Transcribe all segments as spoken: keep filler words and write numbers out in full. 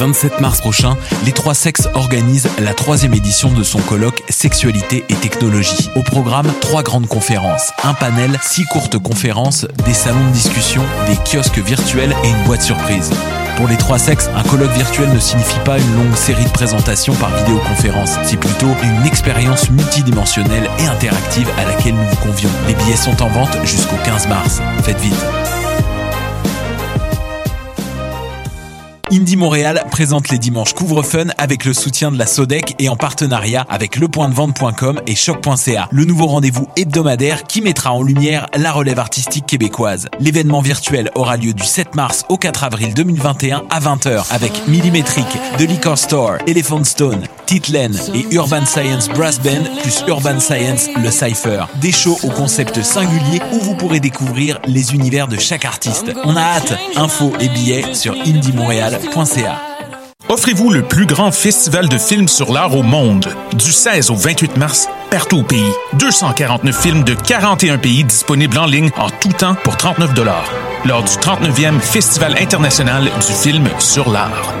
vingt-sept mars prochain, Les trois Sexes organise la troisième édition de son colloque Sexualité et Technologie. Au programme, trois grandes conférences, un panel, six courtes conférences, des salons de discussion, des kiosques virtuels et une boîte surprise. Pour Les trois Sexes, un colloque virtuel ne signifie pas une longue série de présentations par vidéoconférence. C'est plutôt une expérience multidimensionnelle et interactive à laquelle nous vous convions. Les billets sont en vente jusqu'au quinze mars. Faites vite. Indie Montréal présente les dimanches Couvre-Fun avec le soutien de la Sodec et en partenariat avec le point de vente point com et Choc point C A, le nouveau rendez-vous hebdomadaire qui mettra en lumière la relève artistique québécoise. L'événement virtuel aura lieu du sept mars au quatre avril deux mille vingt et un à vingt heures avec Millimétrique, The Liquor Store, Elephant Stone, Titlen et Urban Science Brass Band plus Urban Science le Cypher. Des shows au concept singulier où vous pourrez découvrir les univers de chaque artiste. On a hâte. Infos et billets sur indie montréal point c a. Offrez-vous le plus grand festival de films sur l'art au monde. Du seize au vingt-huit mars, partout au pays. deux cent quarante-neuf films de quarante et un pays disponibles en ligne en tout temps pour trente-neuf dollars lors du trente-neuvième Festival international du film sur l'art.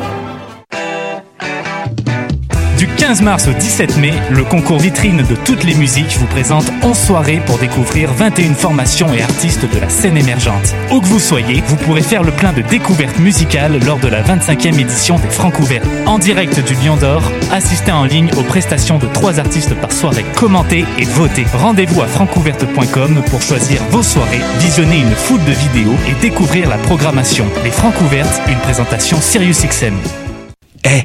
Du quinze mars au dix-sept mai, le concours vitrine de toutes les musiques vous présente onze soirées pour découvrir vingt et une formations et artistes de la scène émergente. Où que vous soyez, vous pourrez faire le plein de découvertes musicales lors de la vingt-cinquième édition des Francouvertes. En direct du Lion d'Or, assistez en ligne aux prestations de trois artistes par soirée. Commentez et votez. Rendez-vous à francouvertes point com pour choisir vos soirées, visionner une foule de vidéos et découvrir la programmation. Les Francouvertes, une présentation Sirius X M. Eh hey.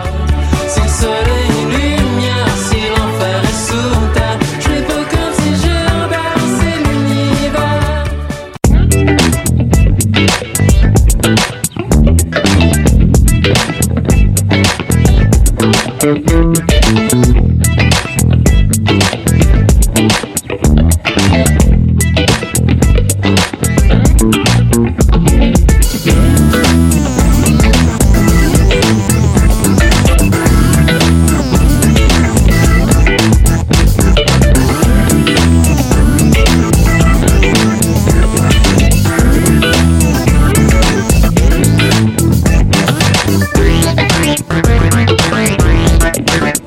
We'll be right back.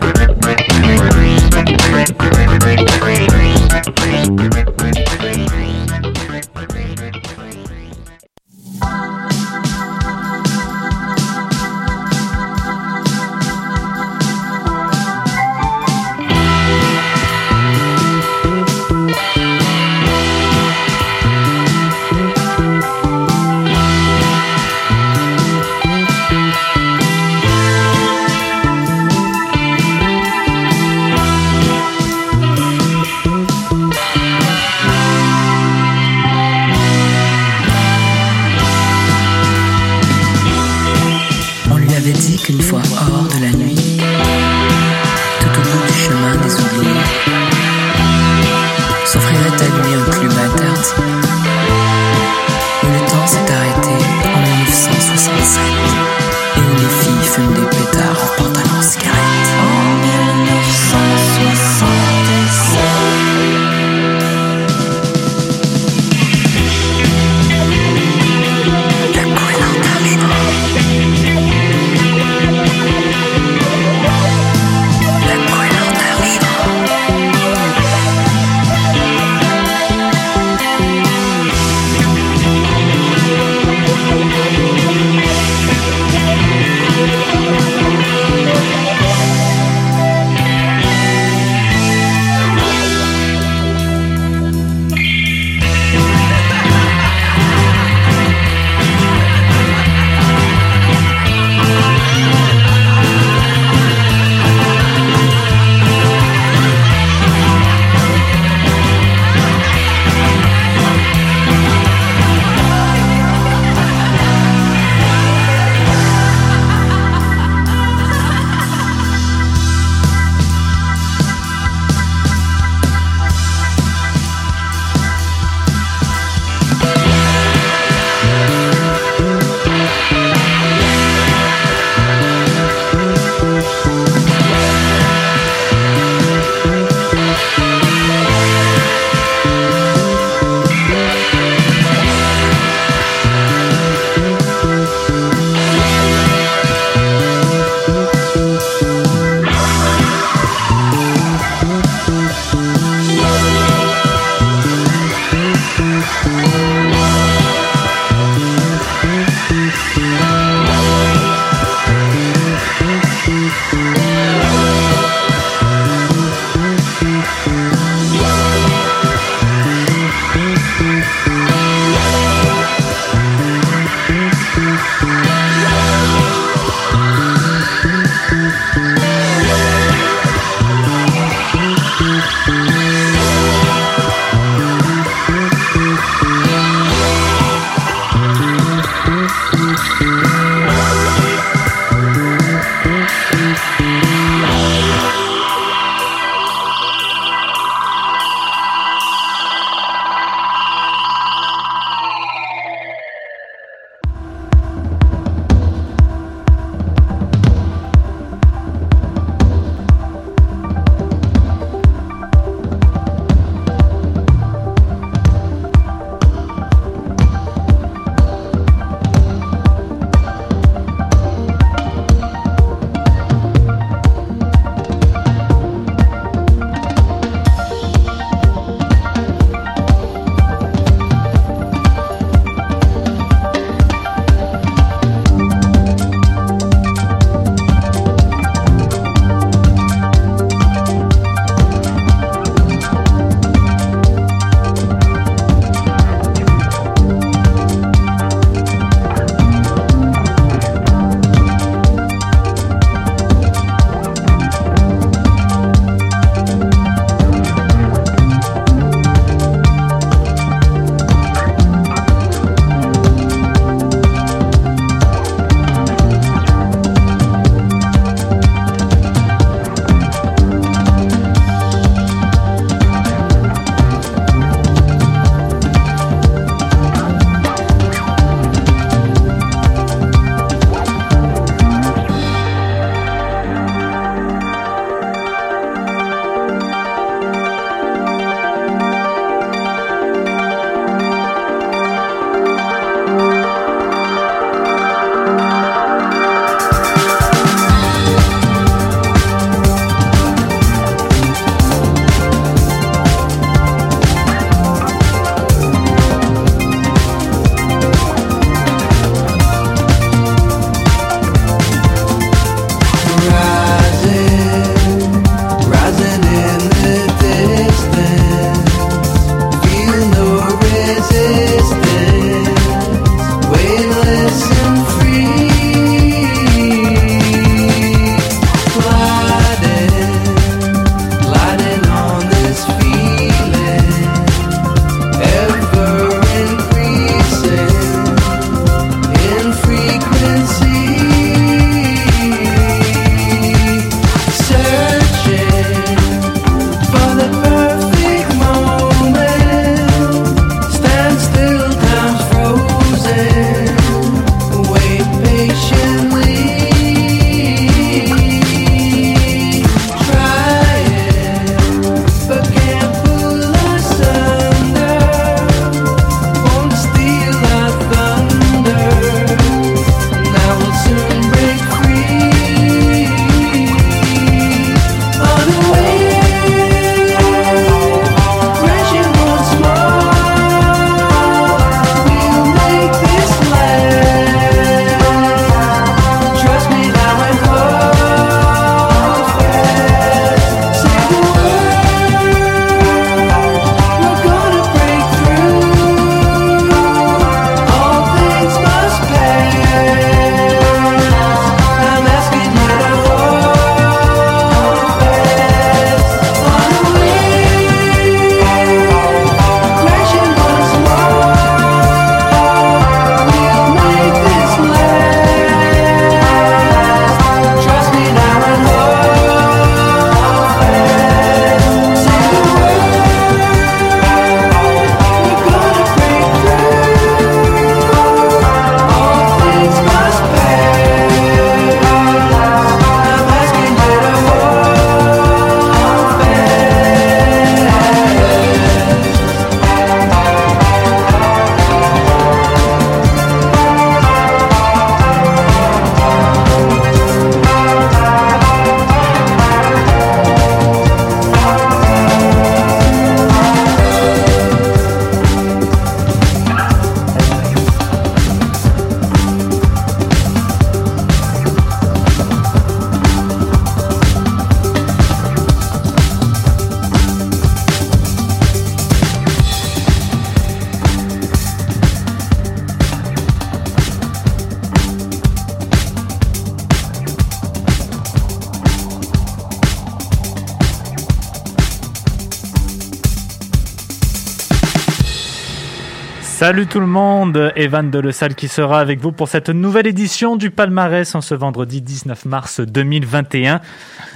Salut tout le monde, Evan Delesalle qui sera avec vous pour cette nouvelle édition du Palmarès en ce vendredi dix-neuf mars deux mille vingt et un.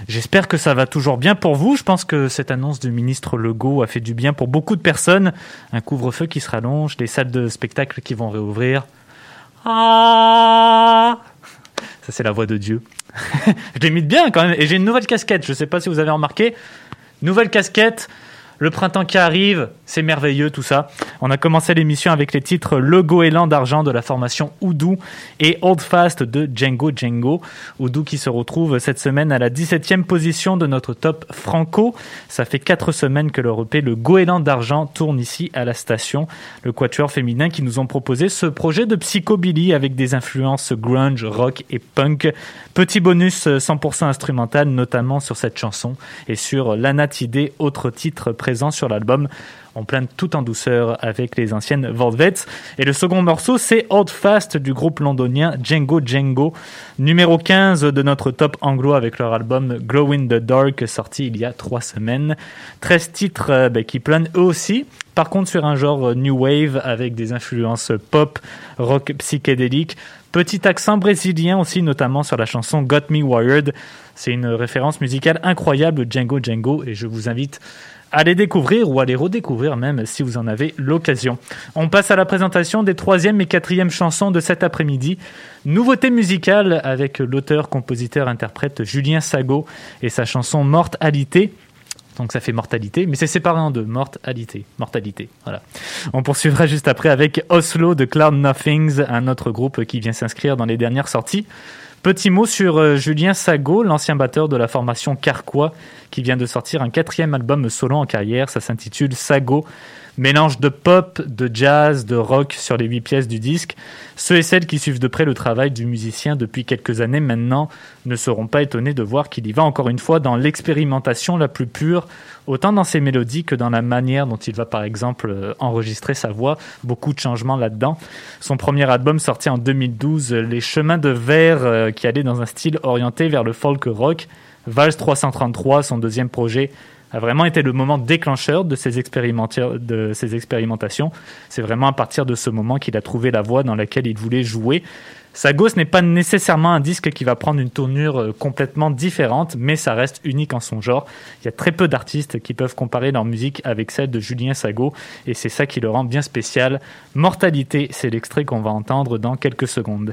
J'espère que ça va toujours bien pour vous. Je pense que cette annonce du ministre Legault a fait du bien pour beaucoup de personnes. Un couvre-feu qui se rallonge, des salles de spectacle qui vont réouvrir. Ah, ça c'est la voix de Dieu. Je l'imite bien quand même et j'ai une nouvelle casquette, je ne sais pas si vous avez remarqué. Nouvelle casquette, le printemps qui arrive, c'est merveilleux tout ça. On a commencé l'émission avec les titres Le Goéland d'argent de la formation Oudou et Hold Fast de Django Django. Oudou qui se retrouve cette semaine à la dix-septième position de notre top franco. Ça fait quatre semaines que leur E P Le Goéland d'argent tourne ici à la station. Le quatuor féminin qui nous ont proposé ce projet de psychobilly avec des influences grunge, rock et punk. Petit bonus cent pour cent instrumental notamment sur cette chanson et sur L'Anatidée, autre titre présenté présent sur l'album. On plane tout en douceur avec les anciennes Voldvets. Et le second morceau, c'est Hold Fast du groupe londonien Django Django, numéro quinze de notre top anglo avec leur album Glow in the Dark, sorti il y a trois semaines. treize titres euh, bah, qui planent eux aussi. Par contre, sur un genre new wave avec des influences pop, rock psychédélique. Petit accent brésilien aussi, notamment sur la chanson Got Me Wired. C'est une référence musicale incroyable, Django Django, et je vous invite à les découvrir ou à les redécouvrir même si vous en avez l'occasion. On passe à la présentation des troisième et quatrième chansons de cet après-midi. Nouveauté musicale avec l'auteur, compositeur, interprète Julien Sagot et sa chanson Mortalité. Donc ça fait mortalité, mais c'est séparé en deux. Mortalité, mortalité, voilà. On poursuivra juste après avec Oslo de Cloud Nothings, un autre groupe qui vient s'inscrire dans les dernières sorties. Petit mot sur Julien Sagot, l'ancien batteur de la formation Carquois, qui vient de sortir un quatrième album solo en carrière. Ça s'intitule Sagot, mélange de pop, de jazz, de rock sur les huit pièces du disque. Ceux et celles qui suivent de près le travail du musicien depuis quelques années maintenant ne seront pas étonnés de voir qu'il y va encore une fois dans l'expérimentation la plus pure, autant dans ses mélodies que dans la manière dont il va par exemple enregistrer sa voix. Beaucoup de changements là-dedans. Son premier album sorti en deux mille douze, Les chemins de verre, qui allait dans un style orienté vers le folk rock. Valse trois cent trente-trois, son deuxième projet, a vraiment été le moment déclencheur de ses, de ses expérimentations. C'est vraiment à partir de ce moment qu'il a trouvé la voie dans laquelle il voulait jouer. Sagot, ce n'est pas nécessairement un disque qui va prendre une tournure complètement différente, mais ça reste unique en son genre. Il y a très peu d'artistes qui peuvent comparer leur musique avec celle de Julien Sagot, et c'est ça qui le rend bien spécial. Mortalité, c'est l'extrait qu'on va entendre dans quelques secondes.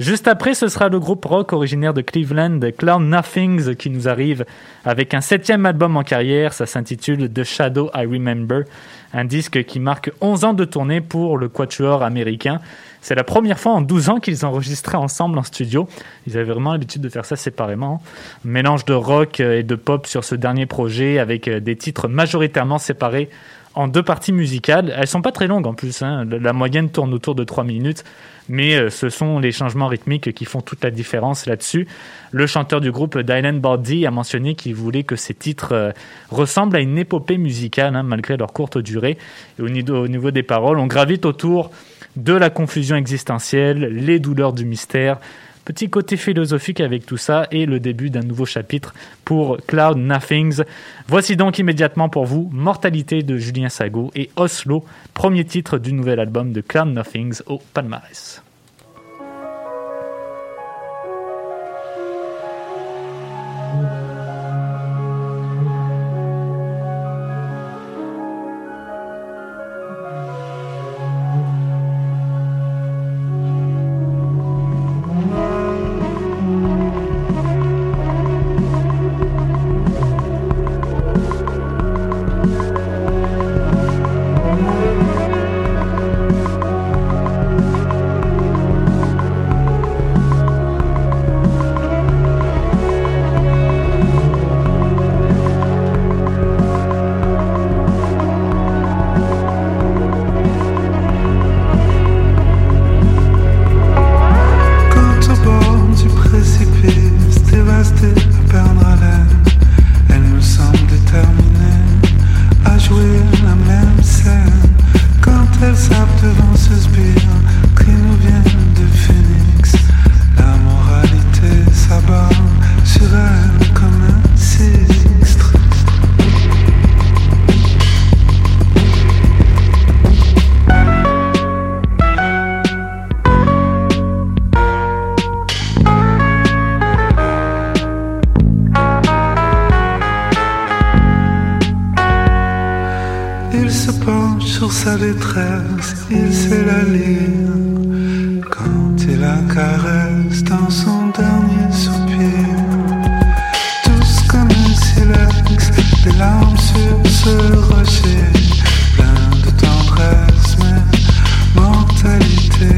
Juste après, ce sera le groupe rock originaire de Cleveland, Cloud Nothings, qui nous arrive avec un septième album en carrière. Ça s'intitule The Shadow I Remember, un disque qui marque onze ans de tournée pour le quatuor américain. C'est la première fois en douze ans qu'ils enregistraient ensemble en studio. Ils avaient vraiment l'habitude de faire ça séparément. Un mélange de rock et de pop sur ce dernier projet avec des titres majoritairement séparés en deux parties musicales. Elles sont pas très longues en plus, hein. La moyenne tourne autour de trois minutes. Mais ce sont les changements rythmiques qui font toute la différence là-dessus. Le chanteur du groupe Dylan Baldi a mentionné qu'il voulait que ces titres euh, ressemblent à une épopée musicale, hein, malgré leur courte durée. Et au niveau, au niveau des paroles, on gravite autour de la confusion existentielle, les douleurs du mystère, petit côté philosophique avec tout ça et le début d'un nouveau chapitre pour Cloud Nothings. Voici donc immédiatement pour vous Mortalité de Julien Sagot et Oslo, premier titre du nouvel album de Cloud Nothings au Palmarès. fait la lire quand il la caresse dans son dernier soupir. Tous comme un silex, des larmes sur ce rocher, plein de tendresse mais mortalité.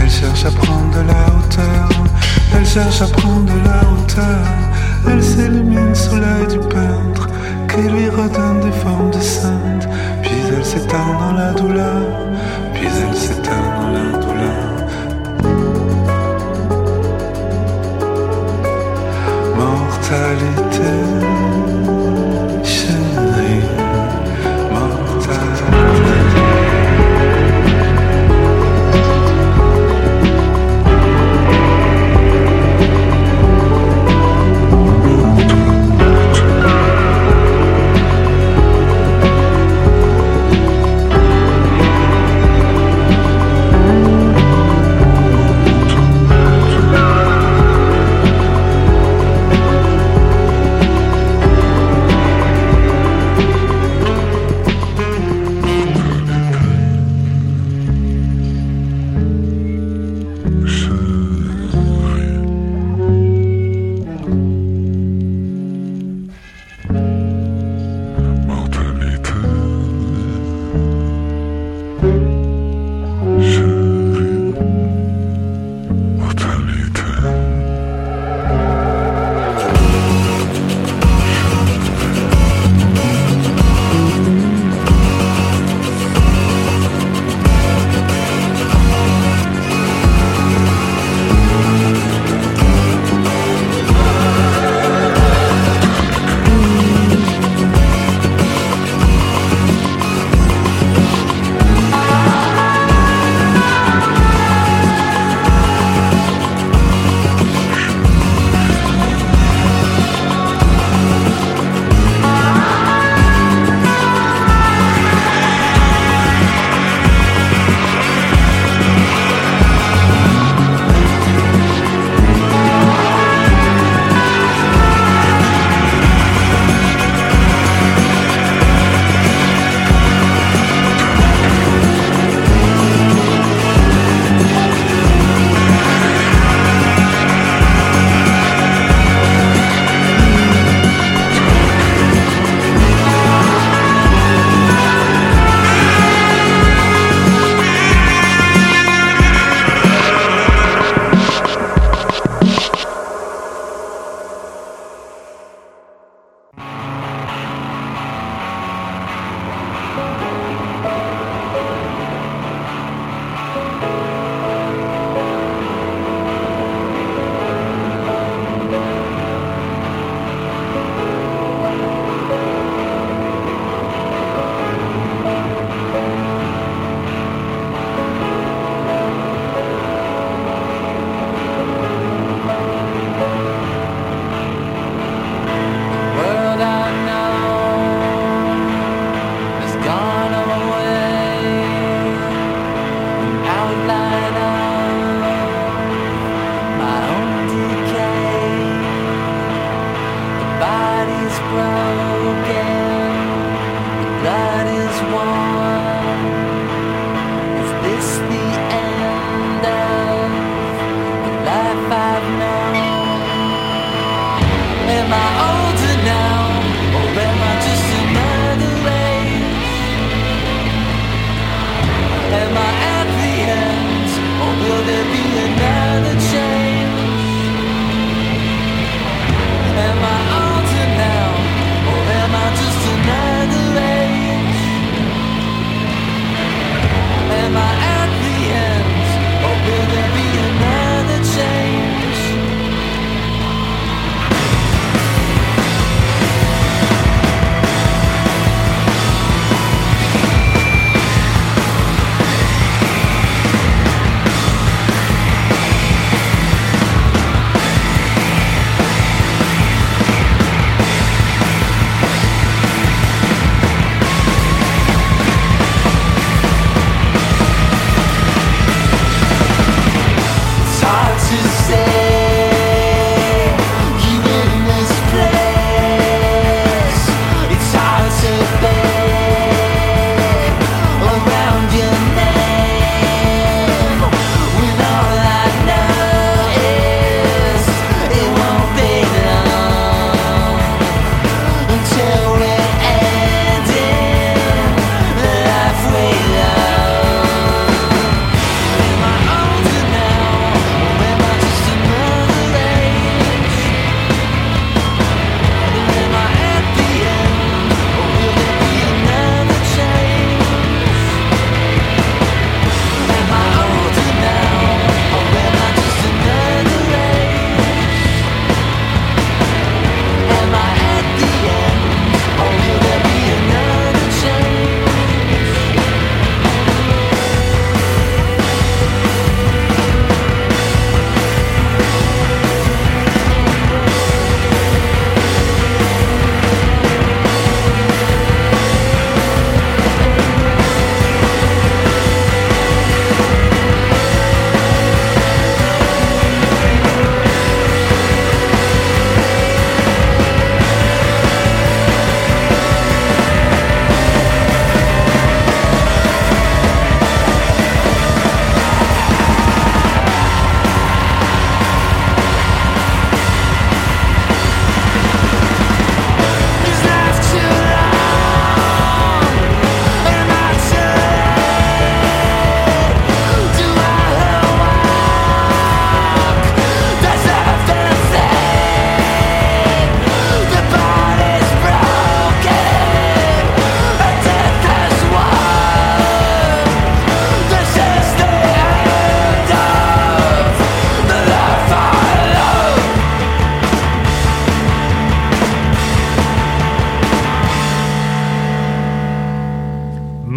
Elle cherche à prendre de la hauteur, elle s'illumine sous l'œil du peintre qui lui redonne des formes de sainte. Puis elle s'éteint dans la douleur, puis elle s'éteint dans la douleur. Mortalité.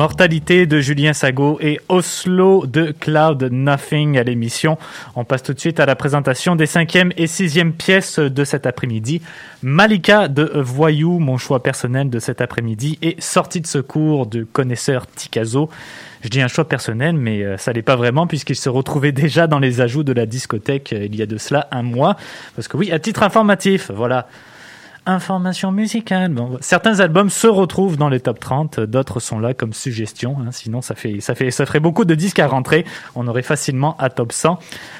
Mortalité de Julien Sagot et Oslo de Cloud Nothings à l'émission. On passe tout de suite à la présentation des cinquième et sixième pièces de cet après-midi. Malika de Voyou, mon choix personnel de cet après-midi, et Sortie de secours de Connaisseur Tikazo. Je dis un choix personnel, mais ça l'est pas vraiment puisqu'il se retrouvait déjà dans les ajouts de la discothèque il y a de cela un mois. Parce que oui, à titre informatif, voilà. Information musicale. Bon, certains albums se retrouvent dans les top trente, d'autres sont là comme suggestion. Hein, sinon, ça fait, ça fait, ça ferait beaucoup de disques à rentrer. On aurait facilement à top cent.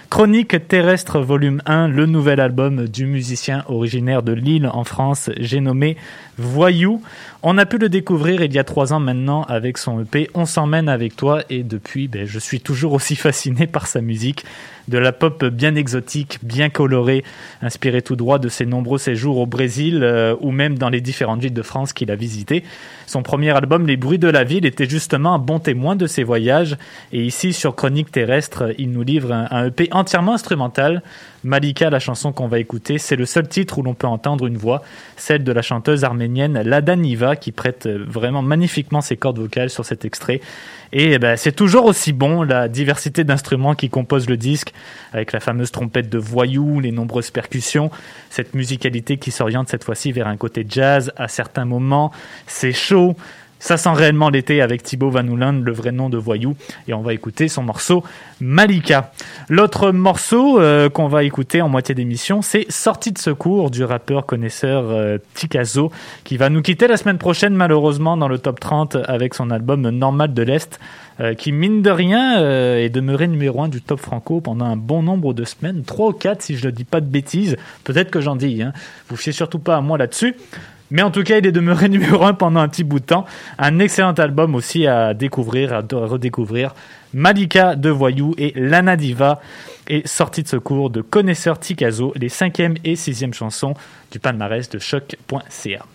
Chronique terrestre volume un, le nouvel album du musicien originaire de Lille en France, j'ai nommé Voyou. On a pu le découvrir il y a trois ans maintenant avec son E P On s'emmène avec toi, et depuis, ben, je suis toujours aussi fasciné par sa musique. De la pop bien exotique, bien colorée, inspirée tout droit de ses nombreux séjours au Brésil euh, ou même dans les différentes villes de France qu'il a visitées. Son premier album, Les bruits de la ville, était justement un bon témoin de ses voyages. Et ici, sur Chronique terrestre, il nous livre un, un E P entièrement instrumental. Malika, la chanson qu'on va écouter, c'est le seul titre où l'on peut entendre une voix, celle de la chanteuse arménienne Ladaniva, qui prête vraiment magnifiquement ses cordes vocales sur cet extrait. Et ben, c'est toujours aussi bon, la diversité d'instruments qui composent le disque, avec la fameuse trompette de Voyou, les nombreuses percussions, cette musicalité qui s'oriente cette fois-ci vers un côté jazz à certains moments. C'est chaud, ça sent réellement l'été avec Thibaut Van Oulen, le vrai nom de Voyou, et on va écouter son morceau Malika. L'autre morceau euh, qu'on va écouter en moitié d'émission, c'est Sortie de secours du rappeur Connaisseur euh, Tikazo, qui va nous quitter la semaine prochaine malheureusement dans le top trente avec son album Normal de l'Est, euh, qui mine de rien euh, est demeuré numéro un du top franco pendant un bon nombre de semaines, trois ou quatre si je ne dis pas de bêtises, peut-être que j'en dis, hein. Vous fiez surtout pas à moi là-dessus. Mais en tout cas, il est demeuré numéro un pendant un petit bout de temps. Un excellent album aussi à découvrir, à redécouvrir. Malika de Voyou et Ladaniva et Sortie de secours de Connaisseur Tikazo, les cinquième et sixième chansons du palmarès de choc point c a.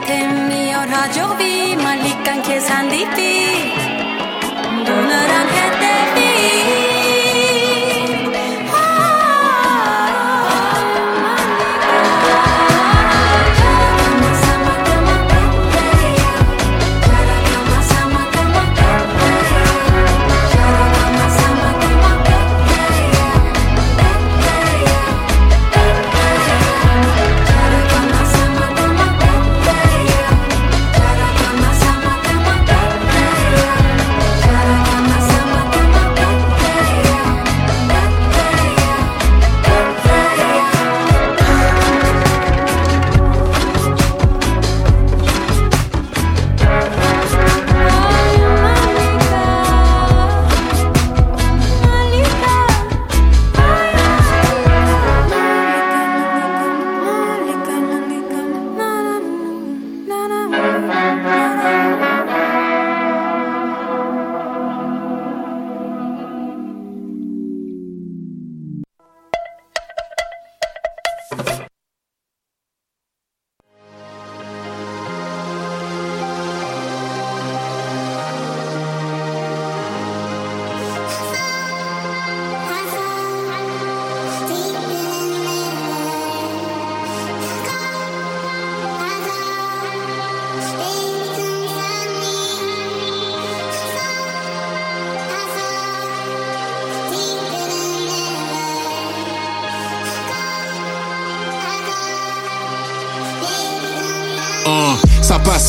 I'm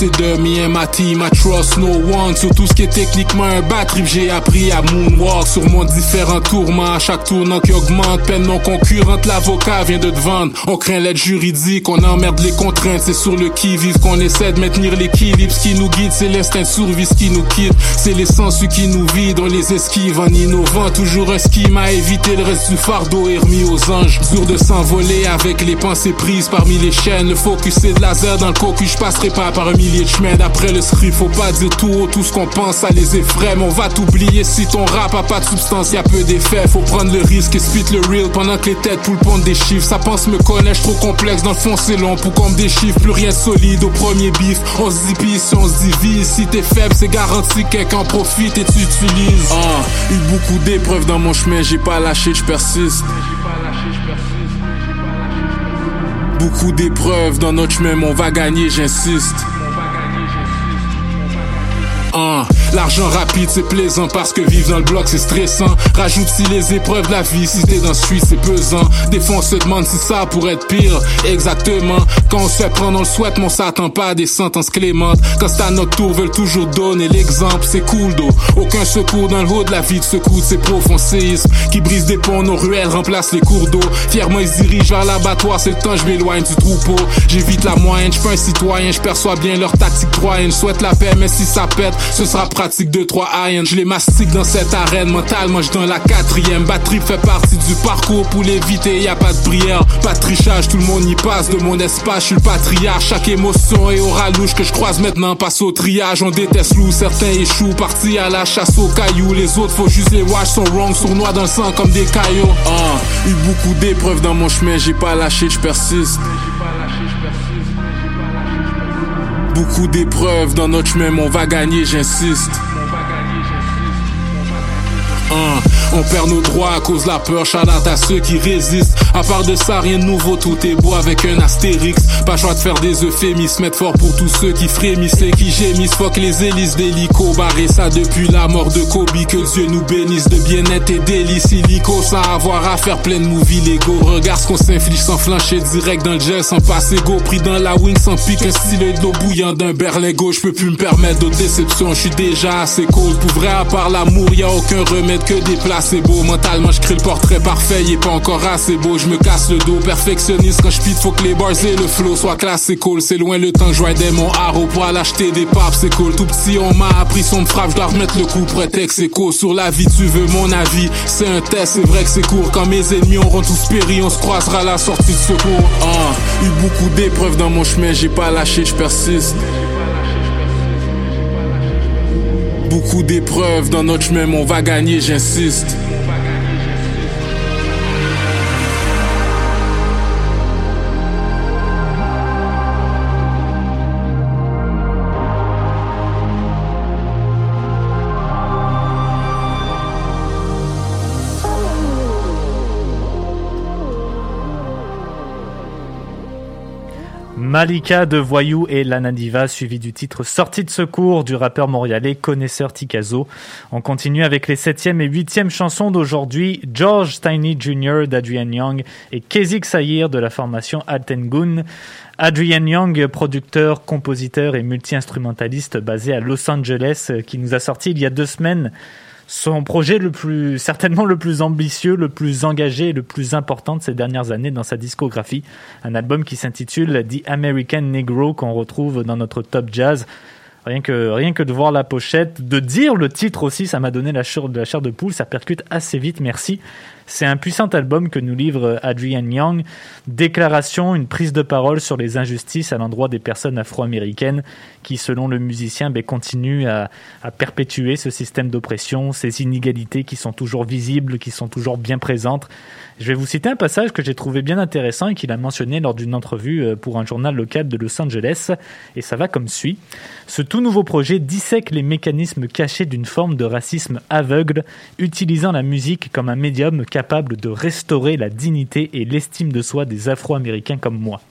consider me and my team, I trust no one. Sur tout ce qui est techniquement un bad trip, j'ai appris à moonwalk sur mon différent tourment. À chaque tournant qui augmente, peine non concurrente, l'avocat vient de te vendre. On craint l'aide juridique, on emmerde les contraintes. C'est sur le qui-vive qu'on essaie de maintenir l'équilibre. Ce qui nous guide, c'est l'instinct de survie. Ce qui nous quitte, c'est les sensus qui nous vident. On les esquive en innovant, toujours un scheme à éviter. Le reste du fardeau est remis aux anges. Dur de s'envoler avec les pensées prises parmi les chaînes. Le focus c'est de laser dans le cocu, je passerai pas par un millier de chemins. D'après le script, faut pas dire tout haut, tout ce qu'on pense, ça les effraie. Mais on va t'oublier si ton rap a pas de substance, y'a peu d'effet. Faut prendre le risque et spit le real pendant que les têtes poulent pondent des chiffres. Ça pense me connaître, trop complexe, dans le fond c'est long pour qu'on me déchiffre. Plus rien solide au premier bif, on se dit si on se divise. Si t'es faible, c'est garanti qu'un profite et tu utilises. Ah, eu beaucoup d'épreuves dans mon chemin, j'ai pas lâché, je persiste. Beaucoup d'épreuves dans notre chemin, on va gagner, j'insiste. Ah, l'argent rapide c'est plaisant parce que vivre dans le bloc c'est stressant. Rajoute si les épreuves de la vie, si t'es dans celui c'est pesant. Des fois on se demande si ça pourrait être pire. Exactement, quand on se fait prendre on le souhaite, mais on s'attend pas à des sentences clémentes. Quand c'est à notre tour, veulent toujours donner l'exemple. C'est cool d'eau, aucun secours dans le haut de la vie. De secours de ces profonds séismes qui brisent des ponts, nos ruelles remplacent les cours d'eau. Fièrement ils se dirigent vers l'abattoir, c'est le temps je m'éloigne du troupeau. J'évite la moyenne, je suis un citoyen, je perçois bien leur tactique troyenne. Je souhaite la paix mais si ça pète, ce sera pratique de trois iron. Je les mastique dans cette arène, mentalement je dans la quatrième. Batterie fait partie du parcours, pour l'éviter y'a pas de prière. Pas de trichage, tout le monde y passe, de mon espace je suis le patriarche. Chaque émotion et aura louche que je croise maintenant passe au triage. On déteste loup, certains échouent, partis à la chasse aux cailloux. Les autres faut juste les watch, sont wrong, sournois dans le sang comme des caillots. Ah, eu beaucoup d'épreuves dans mon chemin, j'ai pas lâché, je persiste. Beaucoup d'épreuves dans notre chemin, on va gagner, j'insiste. Un, on perd nos droits à cause de la peur, shout out à ceux qui résistent. À part de ça, rien de nouveau, tout est beau avec un astérix. Pas choix de faire des euphémismes, mettre fort pour tous ceux qui frémissent et qui gémissent. Fuck les hélices d'hélico, barrer ça depuis la mort de Kobe. Que Dieu nous bénisse de bien-être et délices. Illico, sans avoir à faire plein de movies légaux. Regarde ce qu'on s'inflige sans flancher, direct dans le gel, sans passer go. Pris dans la wing, sans pique, un stylet d'eau bouillant d'un berlingot. Je peux plus me permettre de déception, je suis déjà assez cold. Pour vrai, à part l'amour, y'a aucun remède que des placebos. Mentalement je crée le portrait parfait, il est pas encore assez beau. Je me casse le dos, perfectionniste quand je pite. Faut que les bars et le flow soient classe, c'est cool. C'est loin le temps que je ride mon haro pour aller acheter des papes, c'est cool. Tout petit on m'a appris son frappe, je dois remettre le coup prétexte et co. Sur la vie tu veux mon avis, c'est un test, c'est vrai que c'est court. Quand mes ennemis auront tous péri, on se croisera à la sortie de secours. Ah, eu beaucoup d'épreuves dans mon chemin, j'ai pas lâché, je persiste. Beaucoup d'épreuves dans notre chemin, on va gagner, j'insiste. Malika de Voyou et Ladaniva, suivi du titre Sortie de secours du rappeur montréalais Connaisseur Tikazo. On continue avec les septième et huitième chansons d'aujourd'hui. George Stiney Junior d'Adrian Younge et Kesik Sayir de la formation Altın Gün. Adrian Younge, producteur, compositeur et multi-instrumentaliste basé à Los Angeles, qui nous a sorti il y a deux semaines son projet le plus, certainement le plus ambitieux, le plus engagé et le plus important de ces dernières années dans sa discographie. Un album qui s'intitule The American Negro, qu'on retrouve dans notre top jazz. Rien que, rien que de voir la pochette, de dire le titre aussi, ça m'a donné la chair, la chair de poule, ça percute assez vite, merci. C'est un puissant album que nous livre Adrian Younge. Déclaration, une prise de parole sur les injustices à l'endroit des personnes afro-américaines qui, selon le musicien, ben, continuent à, à perpétuer ce système d'oppression, ces inégalités qui sont toujours visibles, qui sont toujours bien présentes. Je vais vous citer un passage que j'ai trouvé bien intéressant et qu'il a mentionné lors d'une entrevue pour un journal local de Los Angeles. Et ça va comme suit. Ce tout nouveau projet dissèque les mécanismes cachés d'une forme de racisme aveugle, utilisant la musique comme un médium capable de restaurer la dignité et l'estime de soi des Afro-Américains comme moi.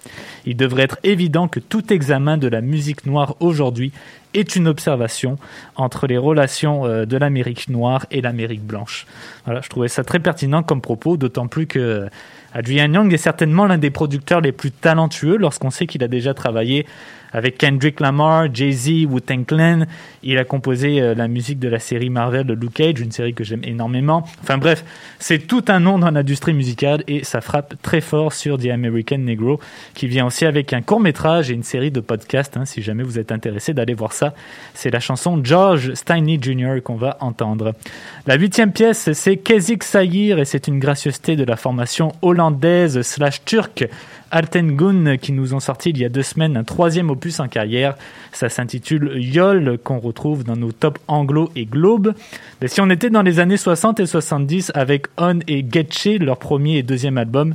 Il devrait être évident que tout examen de la musique noire aujourd'hui est une observation entre les relations euh, de l'Amérique noire et l'Amérique blanche. Voilà, je trouvais ça très pertinent comme propos, d'autant plus que Adrian Younge est certainement l'un des producteurs les plus talentueux lorsqu'on sait qu'il a déjà travaillé avec Kendrick Lamar, Jay-Z, Wu-Tang Clan. Il a composé euh, la musique de la série Marvel de Luke Cage, une série que j'aime énormément. Enfin bref, c'est tout un nom dans l'industrie musicale et ça frappe très fort sur The American Negro, qui vient aussi avec un court-métrage et une série de podcasts. Hein, si jamais vous êtes intéressé d'aller voir ça, c'est la chanson George Stiney Junior qu'on va entendre. La huitième pièce, c'est Kesik Sayir et c'est une gracieuseté de la formation hollandaise slash turque Altın Gün, qui nous ont sorti il y a deux semaines un troisième opus en carrière. Ça s'intitule Yol, qu'on retrouve dans nos tops anglo et globe. Mais si on était dans les années soixante et soixante-dix avec On et Getche, leur premier et deuxième album,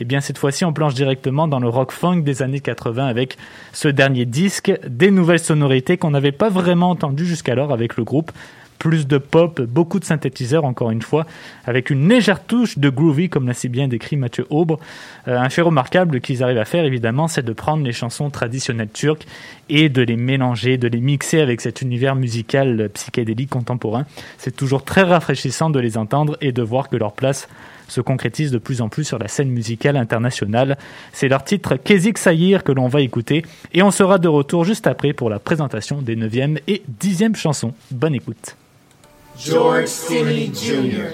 eh bien cette fois-ci on planche directement dans le rock funk des années quatre-vingts avec ce dernier disque, des nouvelles sonorités qu'on n'avait pas vraiment entendues jusqu'alors avec le groupe. Plus de pop, beaucoup de synthétiseurs encore une fois, avec une légère touche de groovy, comme l'a si bien décrit Mathieu Aubre. Euh, un fait remarquable qu'ils arrivent à faire, évidemment, c'est de prendre les chansons traditionnelles turques et de les mélanger, de les mixer avec cet univers musical psychédélique contemporain. C'est toujours très rafraîchissant de les entendre et de voir que leur place se concrétise de plus en plus sur la scène musicale internationale. C'est leur titre Kesik Sayir que l'on va écouter et on sera de retour juste après pour la présentation des neuvième et dixième chansons. Bonne écoute. George Stiney Junior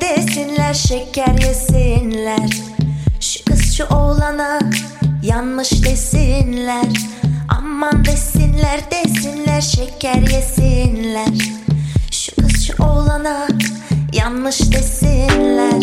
perdesinler, şeker yesinler. Şu kız şu oğlana yanmış desinler. Aman desinler desinler, şeker yesinler. Şu kız şu oğlana yanmış desinler.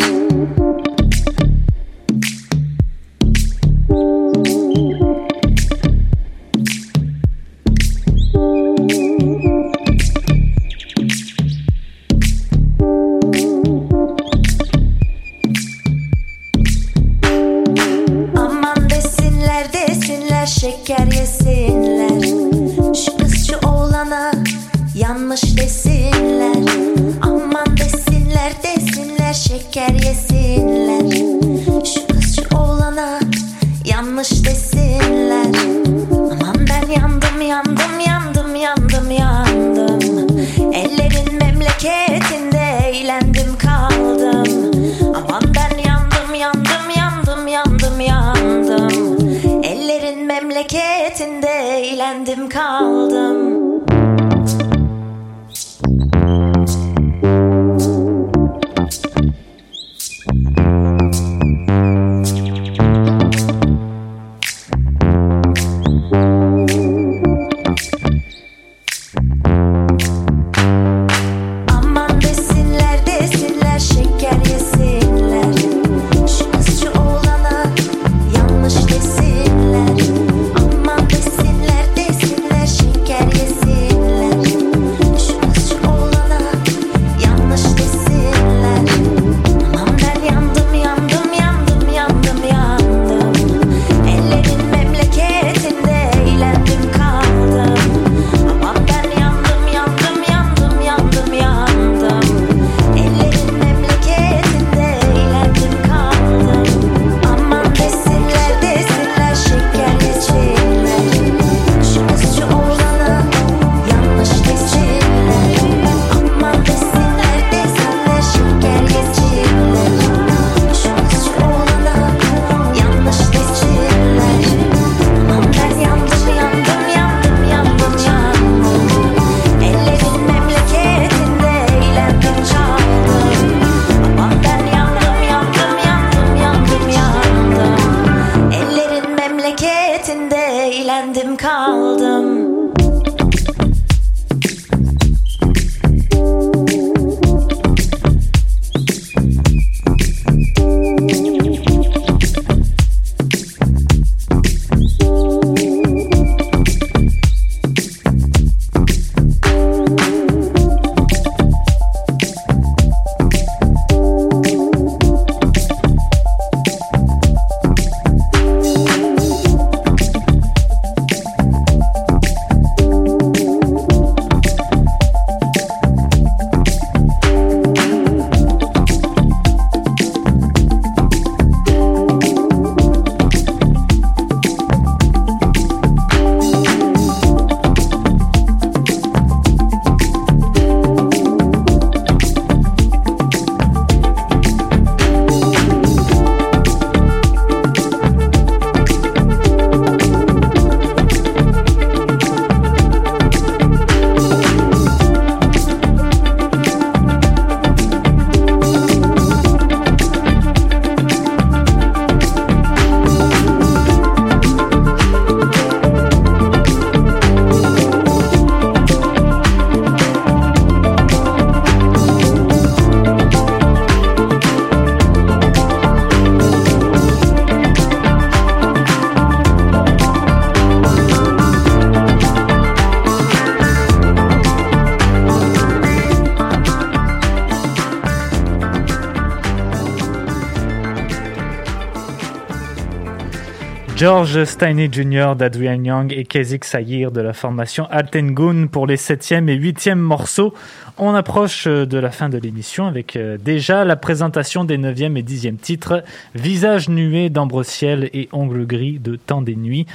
George Steiney junior d'Adrian Younge et Kesik Sayir de la formation Altın Gün pour les septième et huitième morceaux. On approche de la fin de l'émission avec déjà la présentation des neuvième et dixième titres. Visage nué d'Ambre Ciel et Ongles gris de Temps des nuits.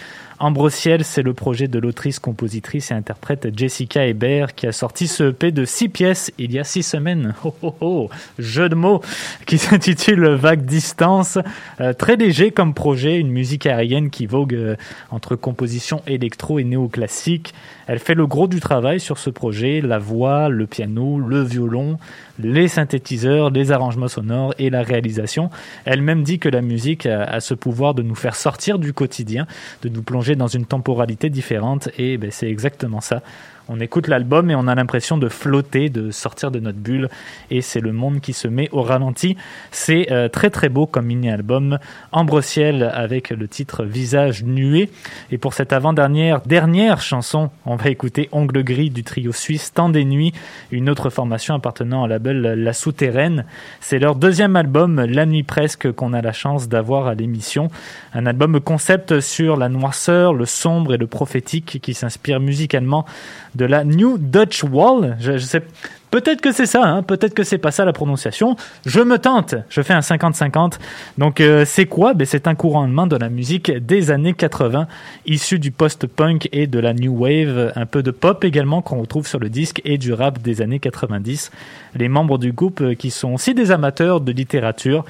Ambre Ciel, c'est le projet de l'autrice, compositrice et interprète Jessica Hébert qui a sorti ce E P de six pièces il y a six semaines. Oh oh oh, jeu de mots qui s'intitule Vague Distance. Euh, très léger comme projet, une musique aérienne qui vogue euh, entre composition électro et néoclassique. Elle fait le gros du travail sur ce projet, la voix, le piano, le violon, les synthétiseurs, les arrangements sonores et la réalisation. Elle-même dit que la musique a, a ce pouvoir de nous faire sortir du quotidien, de nous plonger dans une temporalité différente, et ben, c'est exactement ça. On écoute l'album et on a l'impression de flotter, de sortir de notre bulle, et c'est le monde qui se met au ralenti. C'est euh, très très beau comme mini-album. Ambre Ciel avec le titre Visage nué. Et pour cette avant-dernière, dernière chanson, on va écouter Ongle Gris du trio suisse Temps des nuits, une autre formation appartenant au label La Souterraine. C'est leur deuxième album, La Nuit Presque, qu'on a la chance d'avoir à l'émission. Un album concept sur la noirceur, le sombre et le prophétique qui s'inspire musicalement de la New Dutch Wall. Je, je sais, peut-être que c'est ça, hein, peut-être que c'est pas ça la prononciation. Je me tente, je fais un cinquante cinquante. Donc euh, c'est quoi? Ben, c'est un courant de main de la musique des années quatre-vingts, issu du post-punk et de la new wave, un peu de pop également qu'on retrouve sur le disque et du rap des années quatre-vingt-dix. Les membres du groupe qui sont aussi des amateurs de littérature,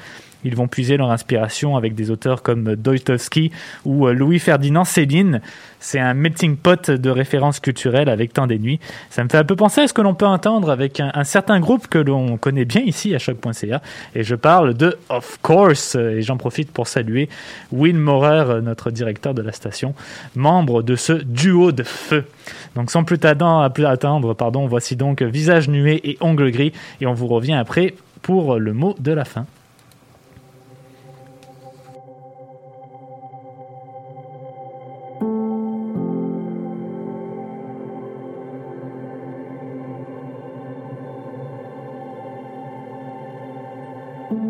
ils vont puiser leur inspiration avec des auteurs comme Dostoïevski ou Louis-Ferdinand Céline. C'est un melting pot de références culturelles avec Temps des nuits. Ça me fait un peu penser à ce que l'on peut entendre avec un, un certain groupe que l'on connaît bien ici à choc point c a. Et je parle de Of Course. Et j'en profite pour saluer Will Maurer, notre directeur de la station, membre de ce duo de feu. Donc sans plus attendre, pardon, voici donc Visage nué et Ongles gris. Et on vous revient après pour le mot de la fin. Thank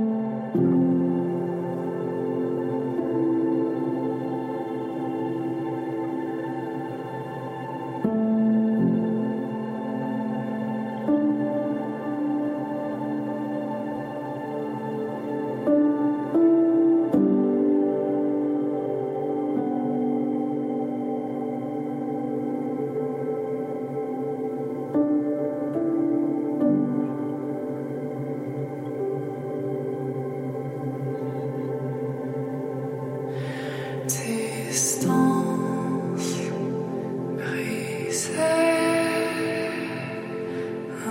you.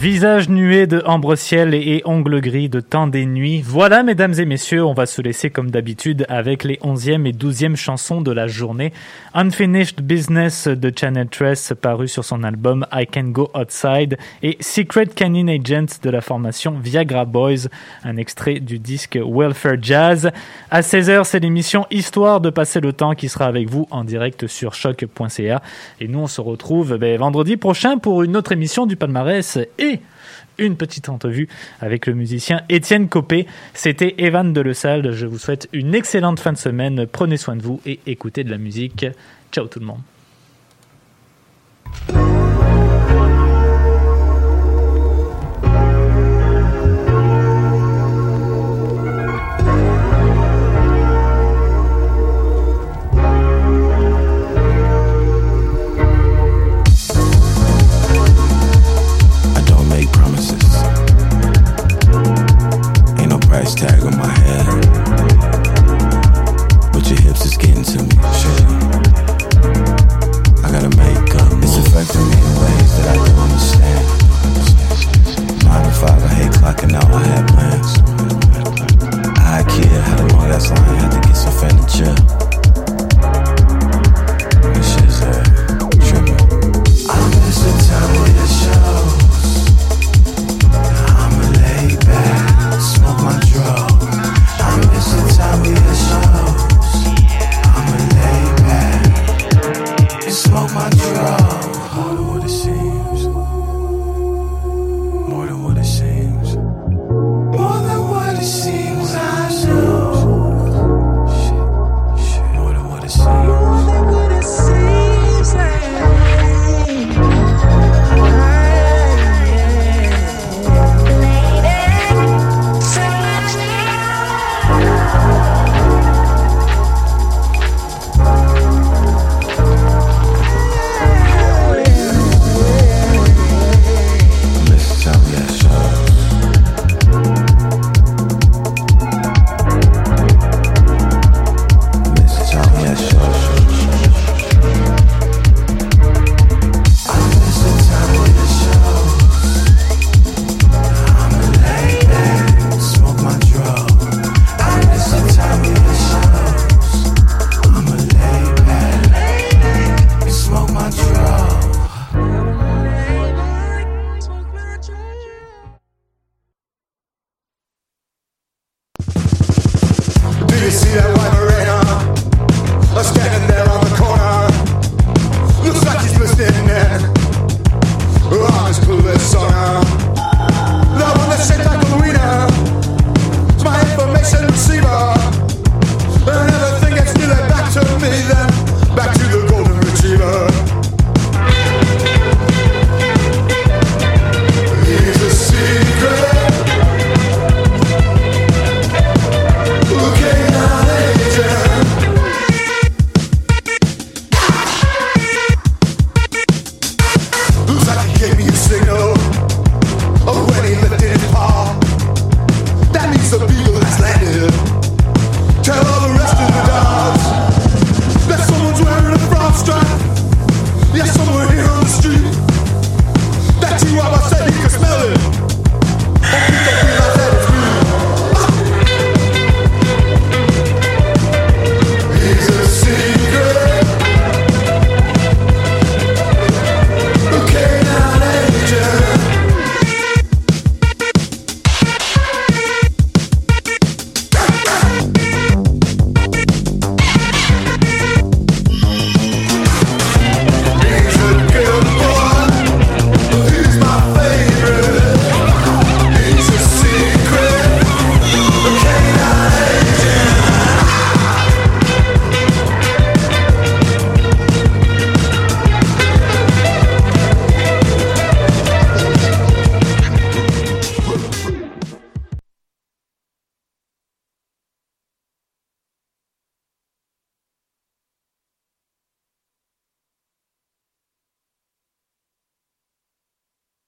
Visage nué de Ambre Ciel et Ongles gris de Temps des nuits. Voilà, mesdames et messieurs, on va se laisser comme d'habitude avec les onzième et douzième chansons de la journée. Unfinished Business de Chanatress, paru sur son album I Can Go Outside, et Secret Canine Agents de la formation Viagra Boys, un extrait du disque Welfare Jazz. À seize heures, c'est l'émission Histoire de passer le temps qui sera avec vous en direct sur choc point c a. Et nous, on se retrouve ben, vendredi prochain pour une autre émission du Palmarès et une petite entrevue avec le musicien Étienne Copé. C'était Evan Delesalle. Je vous souhaite une excellente fin de semaine. Prenez soin de vous et écoutez de la musique. Ciao tout le monde.